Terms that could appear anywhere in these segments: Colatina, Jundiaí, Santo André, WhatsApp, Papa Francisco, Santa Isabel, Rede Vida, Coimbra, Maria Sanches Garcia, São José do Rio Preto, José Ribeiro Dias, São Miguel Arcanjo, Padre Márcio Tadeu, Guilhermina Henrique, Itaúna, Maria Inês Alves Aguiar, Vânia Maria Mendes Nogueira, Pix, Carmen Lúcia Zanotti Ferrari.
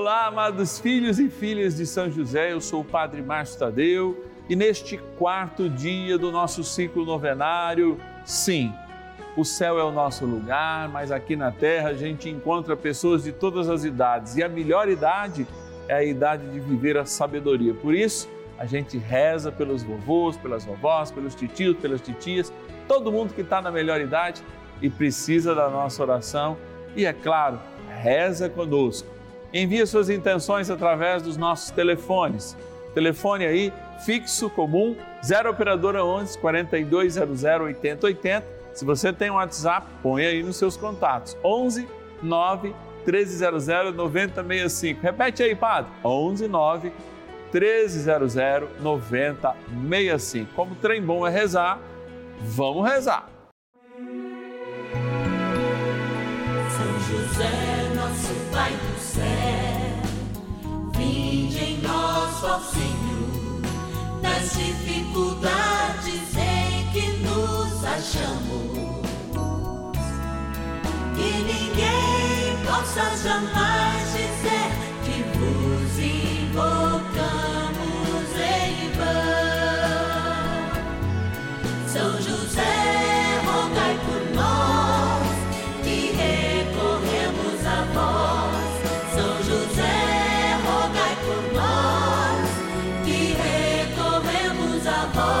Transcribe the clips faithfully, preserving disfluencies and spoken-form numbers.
Olá, amados filhos e filhas de São José, eu sou o Padre Márcio Tadeu e neste quarto dia do nosso ciclo novenário, sim, o céu é o nosso lugar, mas aqui na terra a gente encontra pessoas de todas as idades e a melhor idade é a idade de viver a sabedoria. Por isso, a gente reza pelos vovôs, pelas vovós, pelos titios, pelas titias, todo mundo que está na melhor idade e precisa da nossa oração e, é claro, reza conosco. Envie suas intenções através dos nossos telefones. Telefone aí, fixo, comum, zero operadora onze, quarenta e dois zero zero, oitenta e oitenta. Se você tem um WhatsApp, põe aí nos seus contatos. onze, nove, treze zero zero, noventa sessenta e cinco. Repete aí, padre. onze, nove, treze zero zero, noventa sessenta e cinco. Como trem bom é rezar, vamos rezar. São José, nosso Pai do céu, vinde em nós, ó Senhor, nas dificuldades em que nos achamos, que ninguém possa jamais dizer que vos invocamos em vão. São José, rogai por nós, que recorremos a vós. São José, rogai por nós, que recorremos a vós.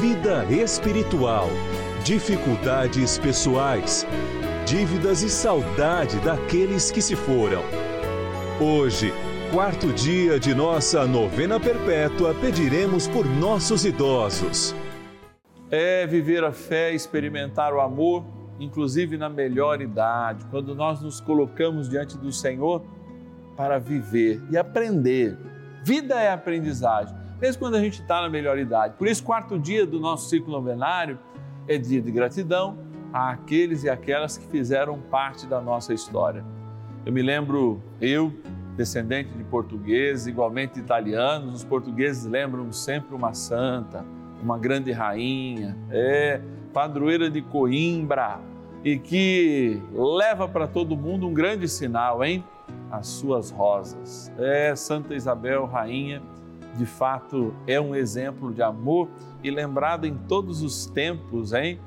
vida espiritual, dificuldades pessoais, dívidas e saudade daqueles que se foram. Hoje, quarto dia de nossa novena perpétua, pediremos por nossos idosos. É viver a fé, experimentar o amor, inclusive na melhor idade, quando nós nos colocamos diante do Senhor para viver e aprender. Vida é aprendizagem, mesmo quando a gente está na melhor idade. Por isso, quarto dia do nosso ciclo novenário é dia de gratidão àqueles e aquelas que fizeram parte da nossa história. Eu me lembro, eu, descendente de portugueses, igualmente de italianos, os portugueses lembram sempre uma santa, uma grande rainha, é, padroeira de Coimbra, e que leva para todo mundo um grande sinal, hein? As suas rosas. É, Santa Isabel, rainha, de fato é um exemplo de amor e lembrada em todos os tempos, hein?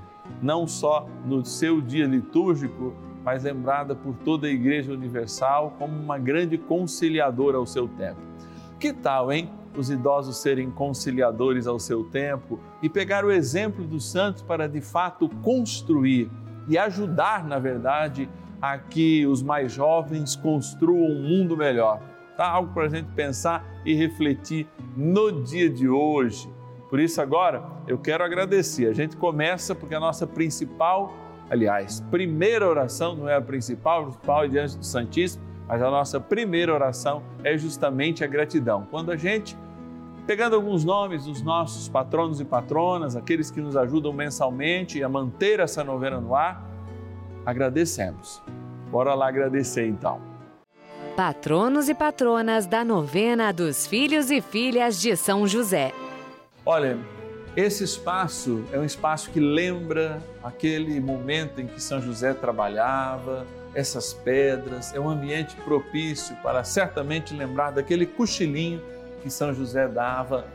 Não só no seu dia litúrgico, mas lembrada por toda a Igreja Universal como uma grande conciliadora ao seu tempo. Que tal, hein? Os idosos serem conciliadores ao seu tempo e pegar o exemplo dos santos para, de fato, construir e ajudar, na verdade, a que os mais jovens construam um mundo melhor. Tá? Algo para a gente pensar e refletir no dia de hoje. Por isso, agora, eu quero agradecer. A gente começa porque a nossa principal... Aliás, primeira oração não é a principal, a principal é diante do Santíssimo, mas a nossa primeira oração é justamente a gratidão. Quando a gente, pegando alguns nomes dos nossos patronos e patronas, aqueles que nos ajudam mensalmente a manter essa novena no ar, agradecemos. Bora lá agradecer então. Patronos e patronas da novena dos filhos e filhas de São José. Olha, esse espaço é um espaço que lembra aquele momento em que São José trabalhava, essas pedras, é um ambiente propício para certamente lembrar daquele cochilinho que São José dava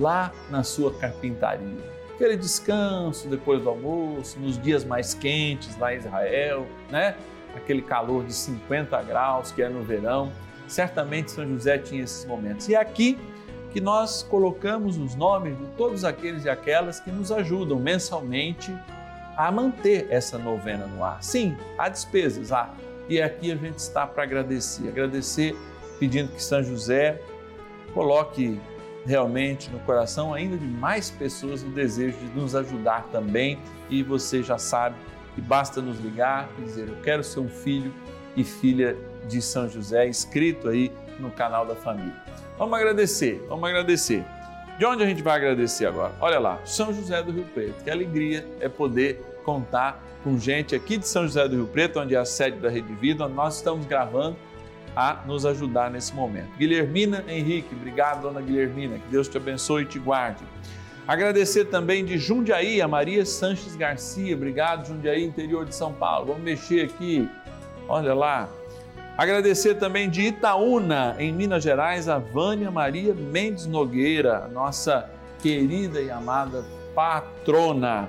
lá na sua carpintaria. Aquele descanso depois do almoço, nos dias mais quentes lá em Israel, né? Aquele calor de cinquenta graus que é no verão, certamente São José tinha esses momentos. E aqui, que nós colocamos os nomes de todos aqueles e aquelas que nos ajudam mensalmente a manter essa novena no ar. Sim, há despesas, há. E aqui a gente está para agradecer. Agradecer pedindo que São José coloque realmente no coração ainda de mais pessoas o desejo de nos ajudar também. E você já sabe que basta nos ligar e dizer: eu quero ser um filho e filha de São José, inscrito aí no canal da família. Vamos agradecer, vamos agradecer. De onde a gente vai agradecer agora? Olha lá, São José do Rio Preto. Que alegria é poder contar com gente aqui de São José do Rio Preto, onde é a sede da Rede Vida, onde nós estamos gravando, a nos ajudar nesse momento. Guilhermina Henrique, obrigado, dona Guilhermina, que Deus te abençoe e te guarde. Agradecer também de Jundiaí, a Maria Sanches Garcia, obrigado, Jundiaí, interior de São Paulo. Vamos mexer aqui, olha lá. Agradecer também de Itaúna, em Minas Gerais, a Vânia Maria Mendes Nogueira, nossa querida e amada patrona.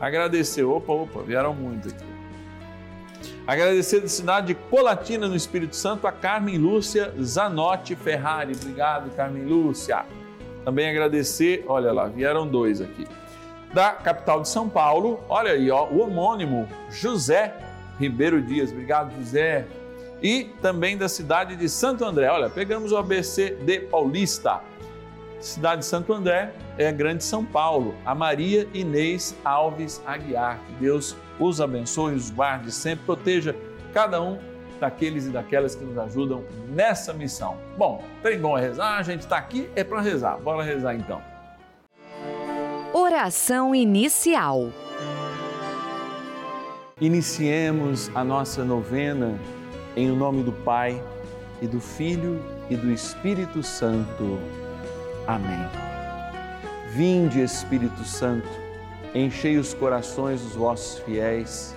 Agradecer, opa, opa, vieram muito aqui. Agradecer da cidade de Colatina, no Espírito Santo, a Carmen Lúcia Zanotti Ferrari. Obrigado, Carmen Lúcia. Também agradecer, olha lá, vieram dois aqui. Da capital de São Paulo, olha aí, ó, o homônimo José Ribeiro Dias. Obrigado, José. E também da cidade de Santo André. Olha, pegamos o A B C de Paulista. Cidade de Santo André é grande São Paulo. A Maria Inês Alves Aguiar. Que Deus os abençoe, os guarde sempre, proteja cada um daqueles e daquelas que nos ajudam nessa missão. Bom, tem bom a rezar, a gente está aqui, é para rezar. Bora rezar então. Oração inicial. Iniciemos a nossa novena em nome do Pai, e do Filho, e do Espírito Santo. Amém. Vinde, Espírito Santo, enchei os corações dos vossos fiéis,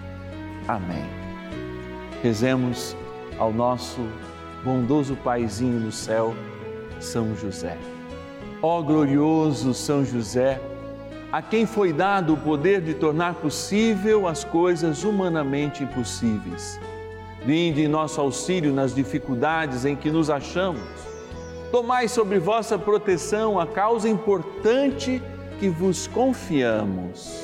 Amém. Rezemos ao nosso bondoso Paizinho no céu, São José. Ó glorioso São José, a quem foi dado o poder de tornar possível as coisas humanamente impossíveis. Vinde em nosso auxílio nas dificuldades em que nos achamos. Tomai sobre vossa proteção a causa importante que vos confiamos.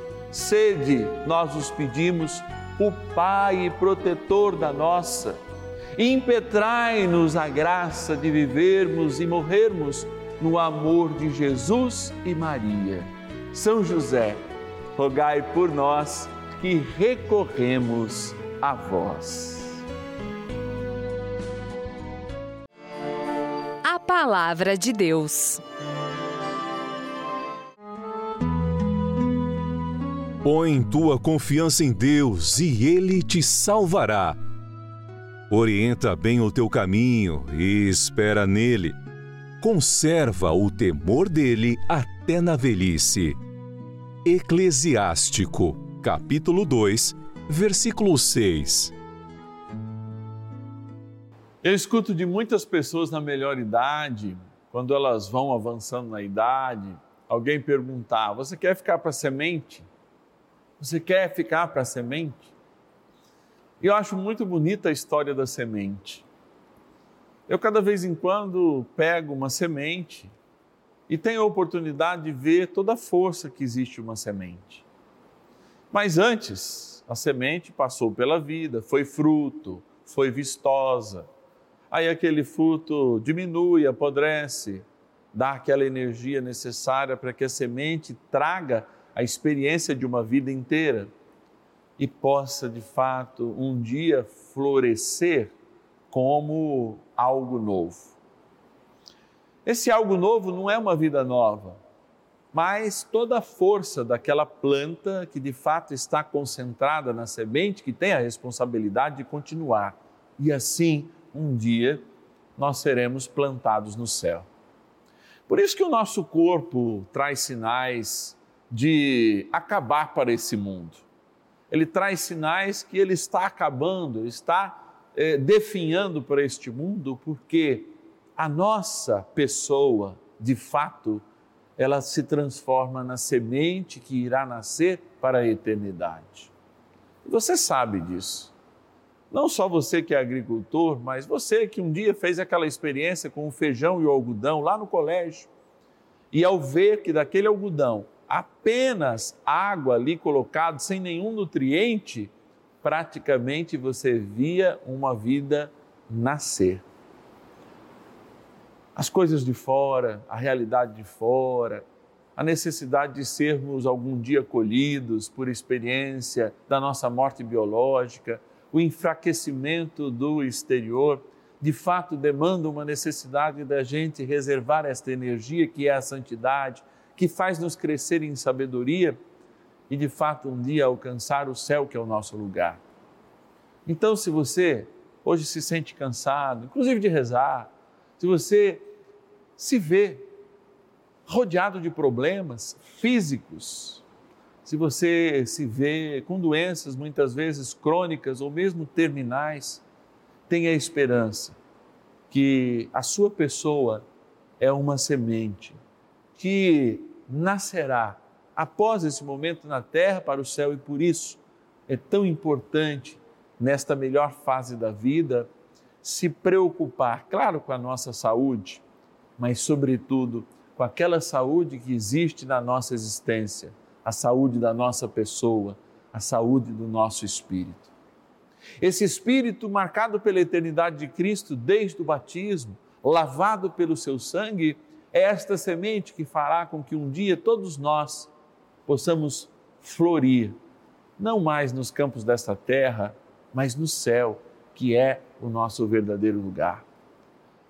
sede, nós os pedimos, o Pai e protetor da nossa. Impetrai-nos a graça de vivermos e morrermos no amor de Jesus e Maria. São José, rogai por nós que recorremos a vós. A Palavra de Deus. Põe tua confiança em Deus e Ele te salvará. Orienta bem o teu caminho e espera nele. Conserva o temor dele até na velhice. Eclesiástico, capítulo dois, versículo seis. Eu escuto de muitas pessoas na melhor idade, quando elas vão avançando na idade, alguém perguntar: você quer ficar para semente? Você quer ficar para semente? E eu acho muito bonita a história da semente. Eu, cada vez em quando, pego uma semente e tenho a oportunidade de ver toda a força que existe uma semente. Mas antes, a semente passou pela vida, foi fruto, foi vistosa. Aí aquele fruto diminui, apodrece, dá aquela energia necessária para que a semente traga a experiência de uma vida inteira. e possa, de fato, um dia florescer como algo novo. Esse algo novo não é uma vida nova, mas toda a força daquela planta que, de fato, está concentrada na semente, que tem a responsabilidade de continuar. E assim, um dia, nós seremos plantados no céu. Por isso que o nosso corpo traz sinais de acabar para esse mundo. Ele traz sinais que ele está acabando, está eh, definhando para este mundo, porque a nossa pessoa, de fato, ela se transforma na semente que irá nascer para a eternidade. E você sabe disso. Não só você que é agricultor, mas você que um dia fez aquela experiência com o feijão e o algodão lá no colégio. E ao ver que daquele algodão, apenas água ali colocada, sem nenhum nutriente, praticamente você via uma vida nascer. As coisas de fora, a realidade de fora, a necessidade de sermos algum dia colhidos por experiência da nossa morte biológica, o enfraquecimento do exterior, de fato, demanda uma necessidade da gente reservar esta energia que é a santidade, que faz nos crescer em sabedoria e, de fato, um dia alcançar o céu, que é o nosso lugar. Então, se você hoje se sente cansado, inclusive de rezar, se você se vê rodeado de problemas físicos, se você se vê com doenças muitas vezes crônicas ou mesmo terminais, tenha esperança que a sua pessoa é uma semente que nascerá após esse momento na terra para o céu, e por isso é tão importante, nesta melhor fase da vida, se preocupar, claro, com a nossa saúde, mas sobretudo com aquela saúde que existe na nossa existência, a saúde da nossa pessoa, a saúde do nosso espírito. Esse espírito marcado pela eternidade de Cristo desde o batismo, lavado pelo seu sangue, é esta semente que fará com que um dia todos nós possamos florir, não mais nos campos desta terra, mas no céu, que é o nosso verdadeiro lugar.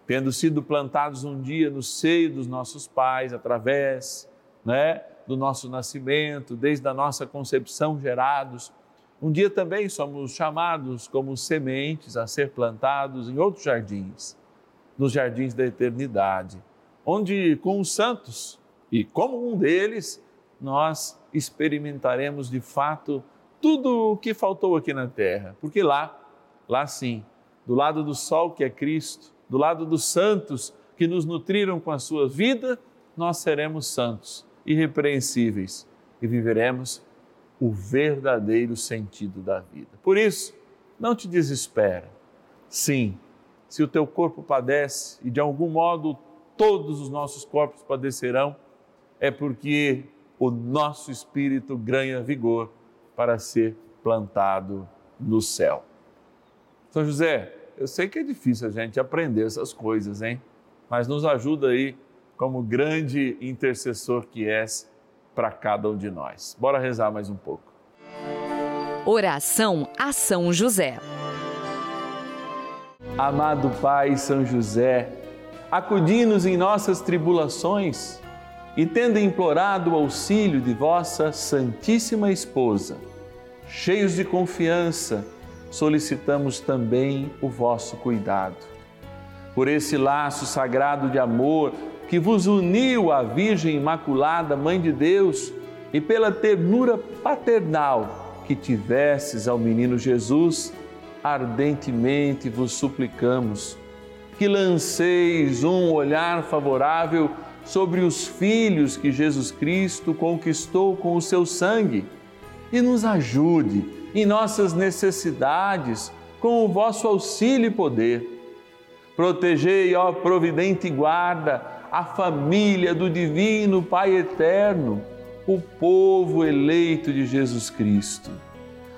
Tendo sido plantados um dia no seio dos nossos pais, através, né, do nosso nascimento, desde a nossa concepção gerados, um dia também somos chamados como sementes a ser plantados em outros jardins, nos jardins da eternidade, onde com os santos, e como um deles, nós experimentaremos de fato tudo o que faltou aqui na terra, porque lá, lá sim, do lado do sol que é Cristo, do lado dos santos que nos nutriram com a sua vida, nós seremos santos, irrepreensíveis, e viveremos o verdadeiro sentido da vida. Por isso, não te desespera. Sim, se o teu corpo padece, e de algum modo todos os nossos corpos padecerão, é porque o nosso espírito ganha vigor para ser plantado no céu. São José, eu sei que é difícil a gente aprender essas coisas, hein? Mas nos ajuda aí, como grande intercessor que és, para cada um de nós. Bora rezar mais um pouco. Oração a São José. Amado Pai São José, acudi-nos em nossas tribulações e, tendo implorado o auxílio de vossa Santíssima Esposa, cheios de confiança, solicitamos também o vosso cuidado. Por esse laço sagrado de amor que vos uniu à Virgem Imaculada, Mãe de Deus, e pela ternura paternal que tivestes ao menino Jesus, ardentemente vos suplicamos que lanceis um olhar favorável sobre os filhos que Jesus Cristo conquistou com o seu sangue e nos ajude em nossas necessidades com o vosso auxílio e poder. Protegei, ó providente guarda, a família do Divino Pai Eterno, o povo eleito de Jesus Cristo.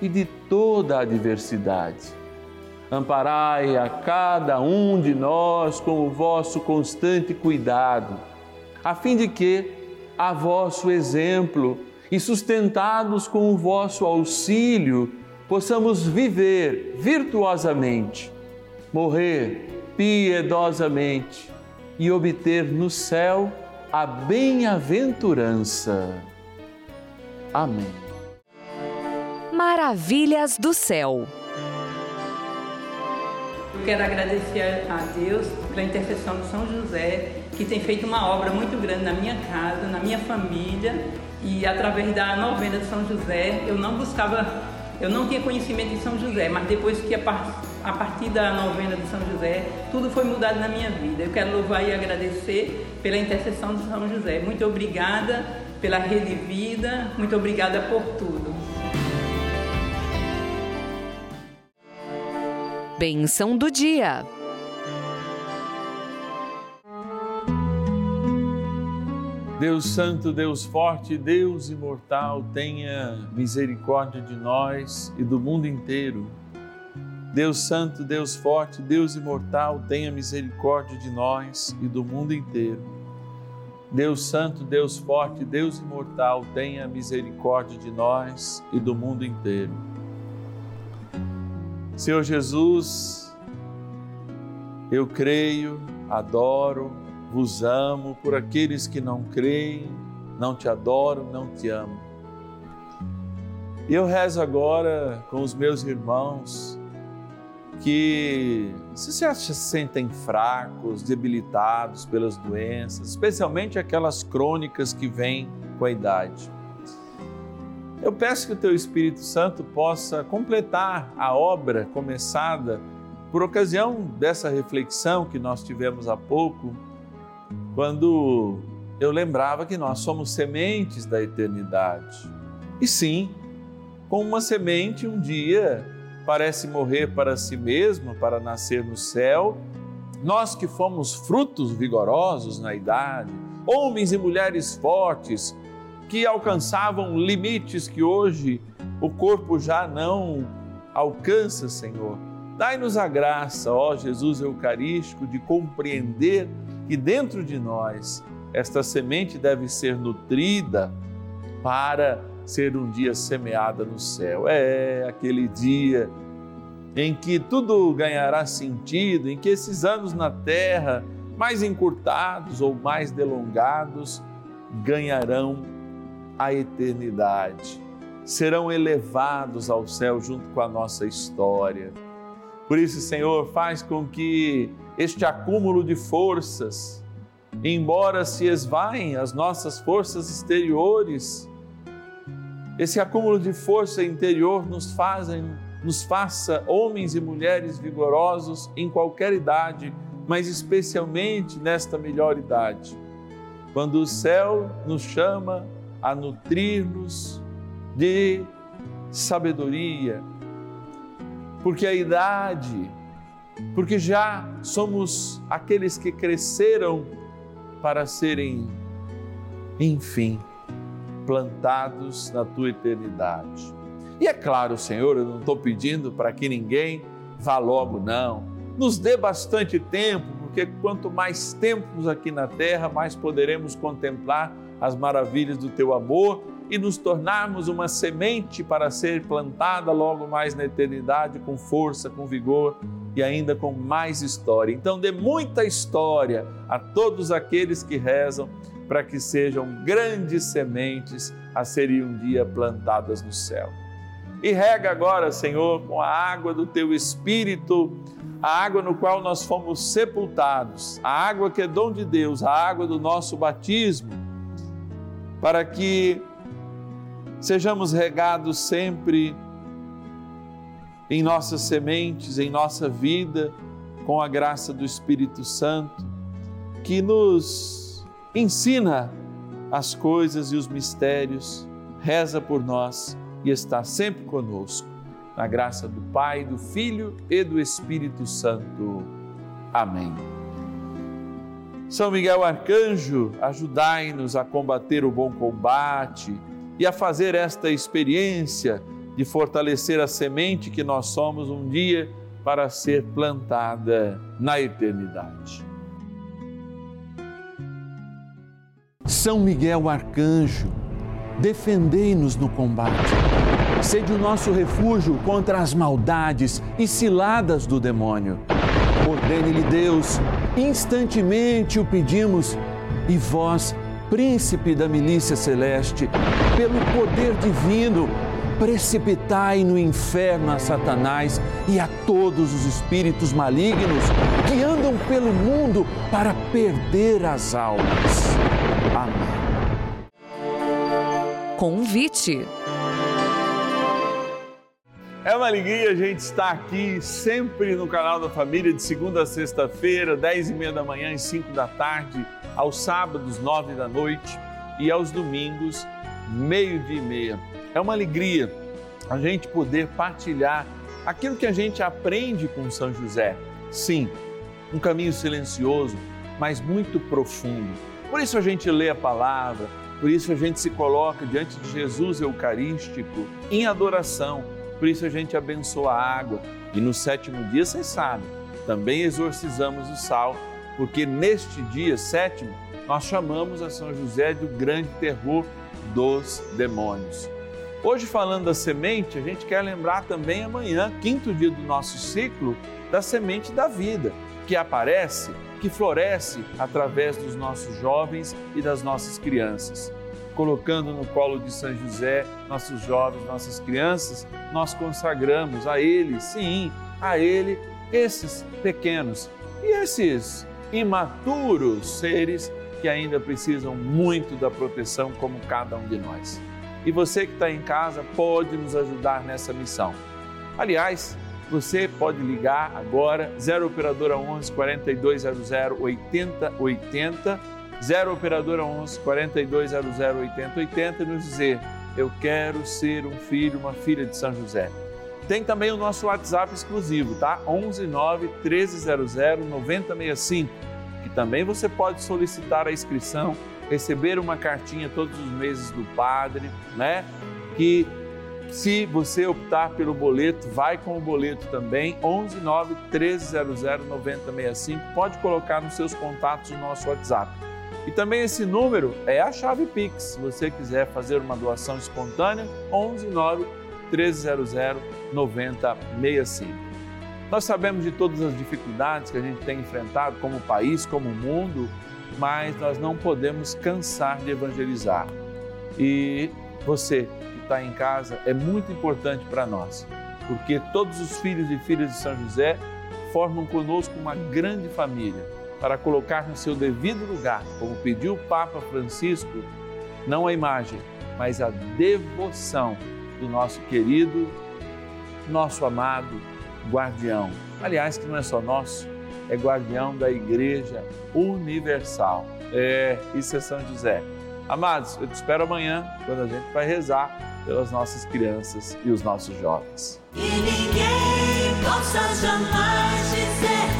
e de toda a adversidade. Amparai a cada um de nós com o vosso constante cuidado, a fim de que, a vosso exemplo e sustentados com o vosso auxílio, possamos viver virtuosamente, morrer piedosamente e obter no céu a bem-aventurança. Amém. Maravilhas do céu. Eu quero agradecer a Deus pela intercessão de São José, que tem feito uma obra muito grande na minha casa, na minha família, e através da novena de São José, eu não buscava... Eu não tinha conhecimento de São José, mas depois que a partir da novena de São José, tudo foi mudado na minha vida. Eu quero louvar e agradecer pela intercessão de São José. Muito obrigada pela Rede Vida, muito obrigada por tudo. Bênção do dia. Deus Santo, Deus Forte, Deus Imortal, tenha misericórdia de nós e do mundo inteiro. Deus Santo, Deus Forte, Deus Imortal, tenha misericórdia de nós e do mundo inteiro. Deus Santo, Deus Forte, Deus Imortal, tenha misericórdia de nós e do mundo inteiro. Senhor Jesus, eu creio, adoro, vos amo. Por aqueles que não creem, não te adoro, não te amo. E eu rezo agora com os meus irmãos que se se sentem fracos, debilitados pelas doenças, especialmente aquelas crônicas que vêm com a idade. Eu peço que o teu Espírito Santo possa completar a obra começada por ocasião dessa reflexão que nós tivemos há pouco, quando eu lembrava que nós somos sementes da eternidade. E sim, com uma semente um dia parece morrer para si mesma, para nascer no céu. Nós que fomos frutos vigorosos na idade, homens e mulheres fortes, que alcançavam limites que hoje o corpo já não alcança, Senhor. Dai-nos a graça, ó Jesus Eucarístico, de compreender que dentro de nós esta semente deve ser nutrida para ser um dia semeada no céu. É aquele dia em que tudo ganhará sentido, em que esses anos na terra, mais encurtados ou mais delongados, ganharão a eternidade. Serão elevados ao céu junto com a nossa história. Por isso, Senhor, faz com que este acúmulo de forças, embora se esvaiem as nossas forças exteriores, esse acúmulo de força interior nos, fazem, nos faça homens e mulheres vigorosos em qualquer idade, mas especialmente nesta melhor idade, quando o céu nos chama a nutrir-nos de sabedoria, porque a idade, porque já somos aqueles que cresceram para serem, enfim, plantados na tua eternidade. E é claro, Senhor, eu não estou pedindo para que ninguém vá logo, não. Nos dê bastante tempo, porque quanto mais tempos aqui na terra, mais poderemos contemplar as maravilhas do teu amor e nos tornarmos uma semente para ser plantada logo mais na eternidade, com força, com vigor e ainda com mais história. Então dê muita história a todos aqueles que rezam para que sejam grandes sementes a serem um dia plantadas no céu. E rega agora, Senhor, com a água do teu Espírito, a água no qual nós fomos sepultados, a água que é dom de Deus, a água do nosso batismo, para que sejamos regados sempre em nossas sementes, em nossa vida, com a graça do Espírito Santo, que nos ensina as coisas e os mistérios, reza por nós e está sempre conosco. na graça do Pai, do Filho e do Espírito Santo. Amém. São Miguel Arcanjo, ajudai-nos a combater o bom combate e a fazer esta experiência de fortalecer a semente que nós somos um dia para ser plantada na eternidade. São Miguel Arcanjo, defendei-nos no combate. Sede o nosso refúgio contra as maldades e ciladas do demônio. Ordene-lhe Deus, instantemente o pedimos, e vós, príncipe da milícia celeste, pelo poder divino, precipitai no inferno a Satanás e a todos os espíritos malignos que andam pelo mundo para perder as almas. Amém. Convite. É uma alegria a gente estar aqui sempre no canal da família, de segunda a sexta-feira, dez e meia da manhã e cinco da tarde, aos sábados, nove da noite e aos domingos, meio-dia e meia. É uma alegria a gente poder partilhar aquilo que a gente aprende com São José. Sim, um caminho silencioso, mas muito profundo. Por isso a gente lê a palavra, por isso a gente se coloca diante de Jesus Eucarístico em adoração, por isso a gente abençoa a água. E no sétimo dia, vocês sabem, também exorcizamos o sal, porque neste dia sétimo, nós chamamos a São José do grande terror dos demônios. Hoje, falando da semente, a gente quer lembrar também amanhã, quinto dia do nosso ciclo, da semente da vida, que aparece, que floresce através dos nossos jovens e das nossas crianças. Colocando no colo de São José, nossos jovens, nossas crianças, nós consagramos a ele, sim, a ele, esses pequenos e esses imaturos seres que ainda precisam muito da proteção, como cada um de nós. E você que está em casa pode nos ajudar nessa missão. Aliás, você pode ligar agora, zero operadora onze, quarenta e dois zero zero, oitenta oitenta, zero operadora onze, quarenta e dois zero zero, oitenta oitenta e nos dizer, eu quero ser um filho, uma filha de São José. Tem também o nosso WhatsApp exclusivo, tá? onze nove, treze zero zero, noventa sessenta e cinco, que também você pode solicitar a inscrição, receber uma cartinha todos os meses do padre, né? Que se você optar pelo boleto, vai com o boleto também, onze nove, treze zero zero, noventa sessenta e cinco. Pode colocar nos seus contatos o nosso WhatsApp. E também esse número é a chave Pix, se você quiser fazer uma doação espontânea, onze nove, treze zero zero, noventa sessenta e cinco. Nós sabemos de todas as dificuldades que a gente tem enfrentado como país, como mundo, mas nós não podemos cansar de evangelizar. E você que está em casa é muito importante para nós, porque todos os filhos e filhas de São José formam conosco uma grande família para colocar no seu devido lugar, como pediu o Papa Francisco, não a imagem, mas a devoção do nosso querido, nosso amado guardião. Aliás, que não é só nosso, é guardião da Igreja Universal. É, isso é São José. Amados, eu te espero amanhã, quando a gente vai rezar pelas nossas crianças e os nossos jovens. E ninguém possa jamais dizer